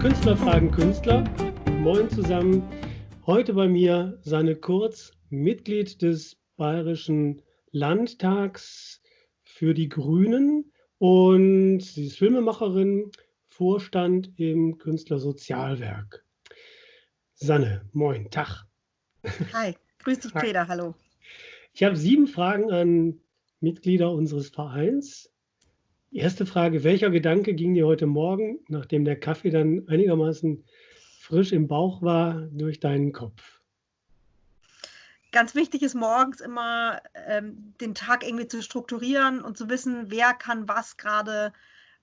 Künstler fragen Künstler. Moin zusammen. Heute bei mir Sanne Kurz, Mitglied des Bayerischen Landtags für die Grünen. Und sie ist Filmemacherin, Vorstand im Künstlersozialwerk. Sanne, moin, Tag. Hi, grüß dich, Peter, hallo. Ich habe 7 Fragen an Mitglieder unseres Vereins. Erste Frage, welcher Gedanke ging dir heute Morgen, nachdem der Kaffee dann einigermaßen frisch im Bauch war, durch deinen Kopf? Ganz wichtig ist morgens immer, den Tag irgendwie zu strukturieren und zu wissen, wer kann was gerade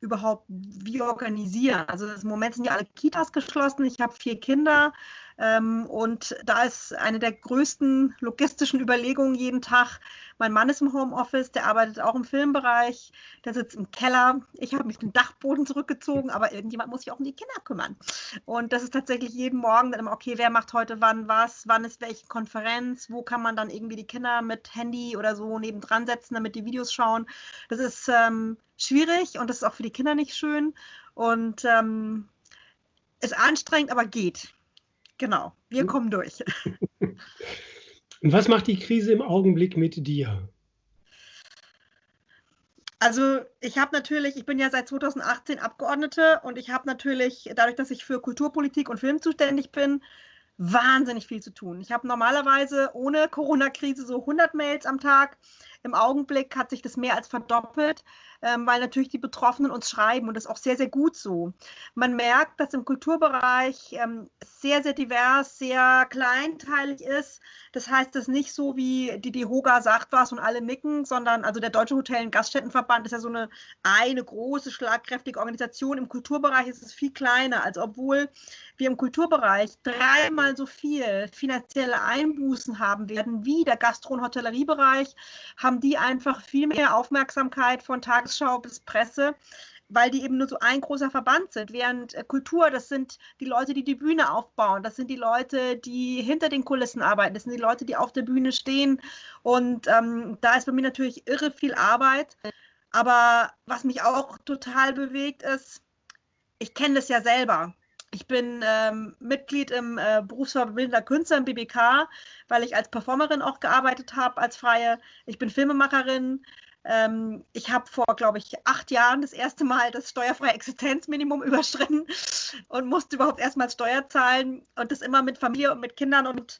überhaupt wie organisieren. Also im Moment sind ja alle Kitas geschlossen, ich habe 4 Kinder und da ist eine der größten logistischen Überlegungen jeden Tag. Mein Mann ist im Homeoffice, der arbeitet auch im Filmbereich, der sitzt im Keller. Ich habe mich den Dachboden zurückgezogen, aber irgendjemand muss sich auch um die Kinder kümmern. Und das ist tatsächlich jeden Morgen dann immer, okay, wer macht heute wann was, wann ist welche Konferenz, wo kann man dann irgendwie die Kinder mit Handy oder so nebendran setzen, damit die Videos schauen. Das ist schwierig und das ist auch für die Kinder nicht schön und ist anstrengend, aber geht. Genau, wir kommen durch. Und was macht die Krise im Augenblick mit dir? Also ich bin ja seit 2018 Abgeordnete und ich habe natürlich, dadurch, dass ich für Kulturpolitik und Film zuständig bin, wahnsinnig viel zu tun. Ich habe normalerweise ohne Corona-Krise so 100 Mails am Tag. Im Augenblick hat sich das mehr als verdoppelt, weil natürlich die Betroffenen uns schreiben und das ist auch sehr, sehr gut so. Man merkt, dass im Kulturbereich sehr, sehr divers, sehr kleinteilig ist. Das heißt, das nicht so wie die DEHOGA sagt was und alle nicken, sondern also der Deutsche Hotel- und Gaststättenverband ist ja so eine große, schlagkräftige Organisation. Im Kulturbereich ist es viel kleiner, also obwohl wir im Kulturbereich dreimal so viel finanzielle Einbußen haben werden wie der Gastro- und Hotelleriebereich, haben die einfach viel mehr Aufmerksamkeit von Tagesschau bis Presse, weil die eben nur so ein großer Verband sind. Während Kultur, das sind die Leute, die die Bühne aufbauen, das sind die Leute, die hinter den Kulissen arbeiten, das sind die Leute, die auf der Bühne stehen. Und da ist bei mir natürlich irre viel Arbeit. Aber was mich auch total bewegt ist, ich kenne das ja selber. Ich bin Mitglied im Berufsverband Bildender Künstler, im BBK, weil ich als Performerin auch gearbeitet habe, als Freie. Ich bin Filmemacherin. Ich habe vor, glaube ich, 8 Jahren das erste Mal das steuerfreie Existenzminimum überschritten und musste überhaupt erstmal Steuer zahlen und das immer mit Familie und mit Kindern. Und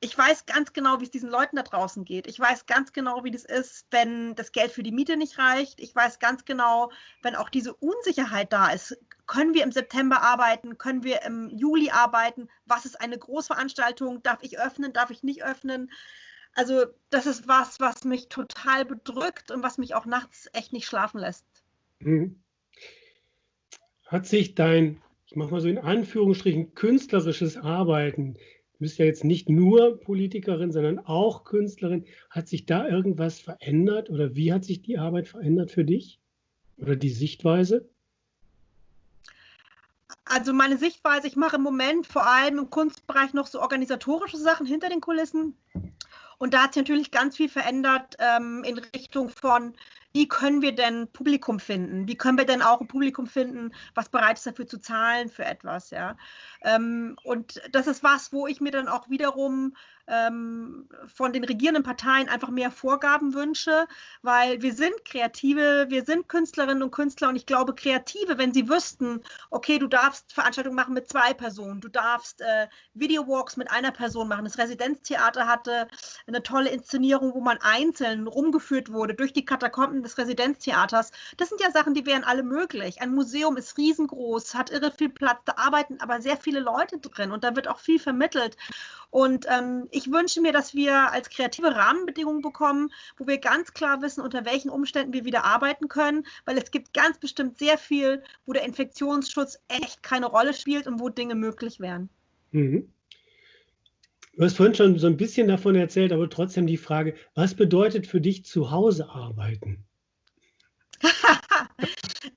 ich weiß ganz genau, wie es diesen Leuten da draußen geht. Ich weiß ganz genau, wie das ist, wenn das Geld für die Miete nicht reicht. Ich weiß ganz genau, wenn auch diese Unsicherheit da ist. Können wir im September arbeiten? Können wir im Juli arbeiten? Was ist eine Großveranstaltung? Darf ich öffnen? Darf ich nicht öffnen? Also das ist was mich total bedrückt und was mich auch nachts echt nicht schlafen lässt. Hat sich dein, ich mache mal so in Anführungsstrichen, künstlerisches Arbeiten, du bist ja jetzt nicht nur Politikerin, sondern auch Künstlerin, hat sich da irgendwas verändert oder wie hat sich die Arbeit verändert für dich oder die Sichtweise? Also meine Sichtweise, ich mache im Moment vor allem im Kunstbereich noch so organisatorische Sachen hinter den Kulissen. Und da hat sich natürlich ganz viel verändert in Richtung von, wie können wir denn Publikum finden? Wie können wir denn auch ein Publikum finden, was bereit ist dafür zu zahlen für etwas? Ja? Und das ist was, wo ich mir dann auch wiederum von den regierenden Parteien einfach mehr Vorgaben wünsche, weil wir sind Kreative, wir sind Künstlerinnen und Künstler und ich glaube, Kreative, wenn sie wüssten, okay, du darfst Veranstaltungen machen mit 2 Personen, du darfst Videowalks mit einer Person machen. Das Residenztheater hatte eine tolle Inszenierung, wo man einzeln rumgeführt wurde durch die Katakomben des Residenztheaters. Das sind ja Sachen, die wären alle möglich. Ein Museum ist riesengroß, hat irre viel Platz, da arbeiten aber sehr viele Leute drin und da wird auch viel vermittelt. Und ich wünsche mir, dass wir als kreative Rahmenbedingungen bekommen, wo wir ganz klar wissen, unter welchen Umständen wir wieder arbeiten können, weil es gibt ganz bestimmt sehr viel, wo der Infektionsschutz echt keine Rolle spielt und wo Dinge möglich wären. Mhm. Du hast vorhin schon so ein bisschen davon erzählt, aber trotzdem die Frage, was bedeutet für dich zu Hause arbeiten?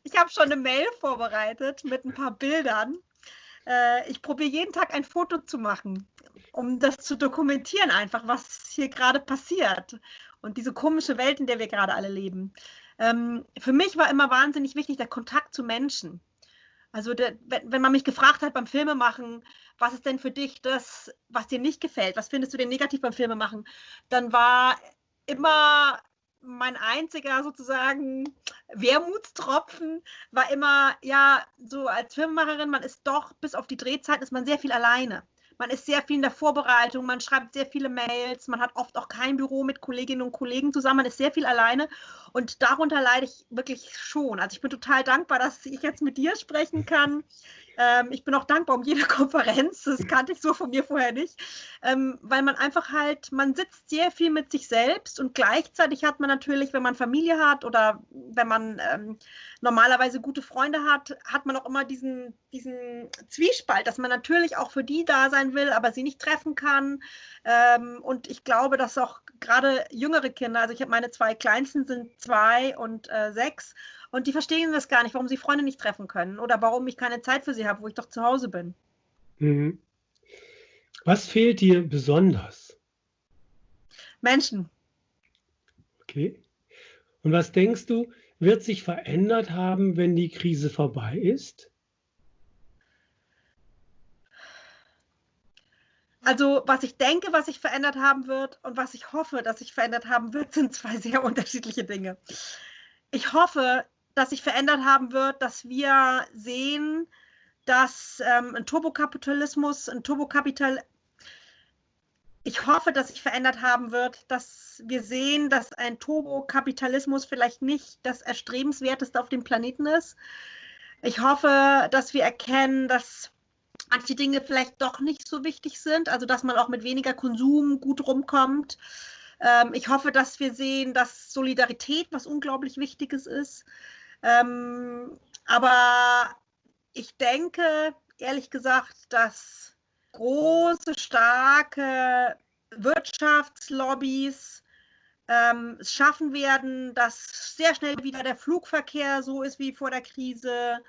Ich habe schon eine Mail vorbereitet mit ein paar Bildern. Ich probiere jeden Tag ein Foto zu machen, um das zu dokumentieren einfach, was hier gerade passiert und diese komische Welt, in der wir gerade alle leben. Für mich war immer wahnsinnig wichtig der Kontakt zu Menschen. Also wenn man mich gefragt hat beim Filmemachen, was ist denn für dich das, was dir nicht gefällt, was findest du denn negativ beim Filmemachen, dann war immer mein einziger sozusagen Wermutstropfen war immer, ja, so als Filmemacherin, man ist doch, bis auf die Drehzeit ist man sehr viel alleine. Man ist sehr viel in der Vorbereitung, man schreibt sehr viele Mails, man hat oft auch kein Büro mit Kolleginnen und Kollegen zusammen, man ist sehr viel alleine und darunter leide ich wirklich schon. Also ich bin total dankbar, dass ich jetzt mit dir sprechen kann. Ich bin auch dankbar um jede Konferenz, das kannte ich so von mir vorher nicht, weil man einfach halt, man sitzt sehr viel mit sich selbst und gleichzeitig hat man natürlich, wenn man Familie hat oder wenn man normalerweise gute Freunde hat, hat man auch immer diesen Zwiespalt, dass man natürlich auch für die da sein will, aber sie nicht treffen kann. Und ich glaube, dass auch gerade jüngere Kinder, also ich habe meine zwei Kleinsten sind 2 und 6 und die verstehen das gar nicht, warum sie Freunde nicht treffen können oder warum ich keine Zeit für sie habe, wo ich doch zu Hause bin. Mhm. Was fehlt dir besonders? Menschen. Okay. Und was denkst du, wird sich verändert haben, wenn die Krise vorbei ist? Also was ich denke, was sich verändert haben wird und was ich hoffe, dass sich verändert haben wird, sind 2 sehr unterschiedliche Dinge. Ich hoffe, dass sich verändert haben wird, dass wir sehen, dass ein Turbokapitalismus vielleicht nicht das Erstrebenswerteste auf dem Planeten ist. Ich hoffe, dass wir erkennen, dass manche Dinge vielleicht doch nicht so wichtig sind, also dass man auch mit weniger Konsum gut rumkommt. Ich hoffe, dass wir sehen, dass Solidarität was unglaublich Wichtiges ist. Aber ich denke, ehrlich gesagt, dass große, starke Wirtschaftslobbys es schaffen werden, dass sehr schnell wieder der Flugverkehr so ist wie vor der Krise,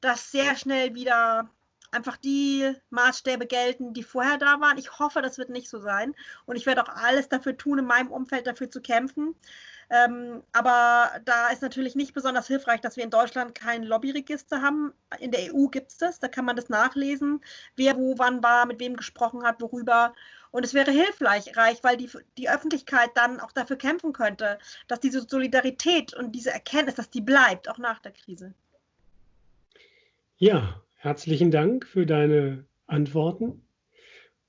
dass sehr schnell wieder einfach die Maßstäbe gelten, die vorher da waren. Ich hoffe, das wird nicht so sein. Und ich werde auch alles dafür tun, in meinem Umfeld dafür zu kämpfen. Aber da ist natürlich nicht besonders hilfreich, dass wir in Deutschland kein Lobbyregister haben. In der EU gibt es das, da kann man das nachlesen, wer wo, wann war, mit wem gesprochen hat, worüber. Und es wäre hilfreich, weil die Öffentlichkeit dann auch dafür kämpfen könnte, dass diese Solidarität und diese Erkenntnis, dass die bleibt, auch nach der Krise. Ja, herzlichen Dank für deine Antworten.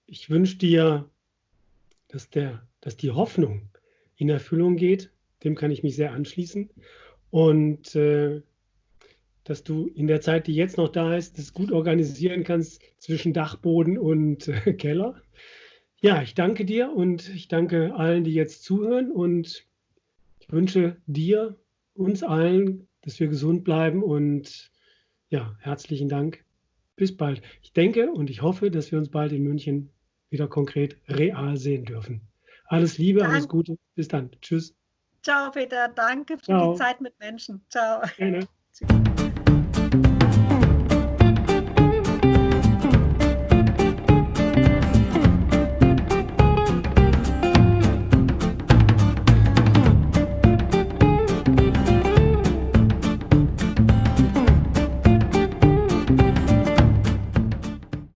Ich wünsche dir, dass die Hoffnung in Erfüllung geht. Dem kann ich mich sehr anschließen. Und dass du in der Zeit, die jetzt noch da ist, das gut organisieren kannst zwischen Dachboden und Keller. Ja, ich danke dir und ich danke allen, die jetzt zuhören. Und ich wünsche dir, uns allen, dass wir gesund bleiben. Und ja, herzlichen Dank. Bis bald. Ich denke und ich hoffe, dass wir uns bald in München wieder konkret real sehen dürfen. Alles Liebe, alles Gute. Bis dann. Tschüss. Ciao, Peter. Danke für die Zeit mit Menschen. Ciao. Gerne. Tschüss.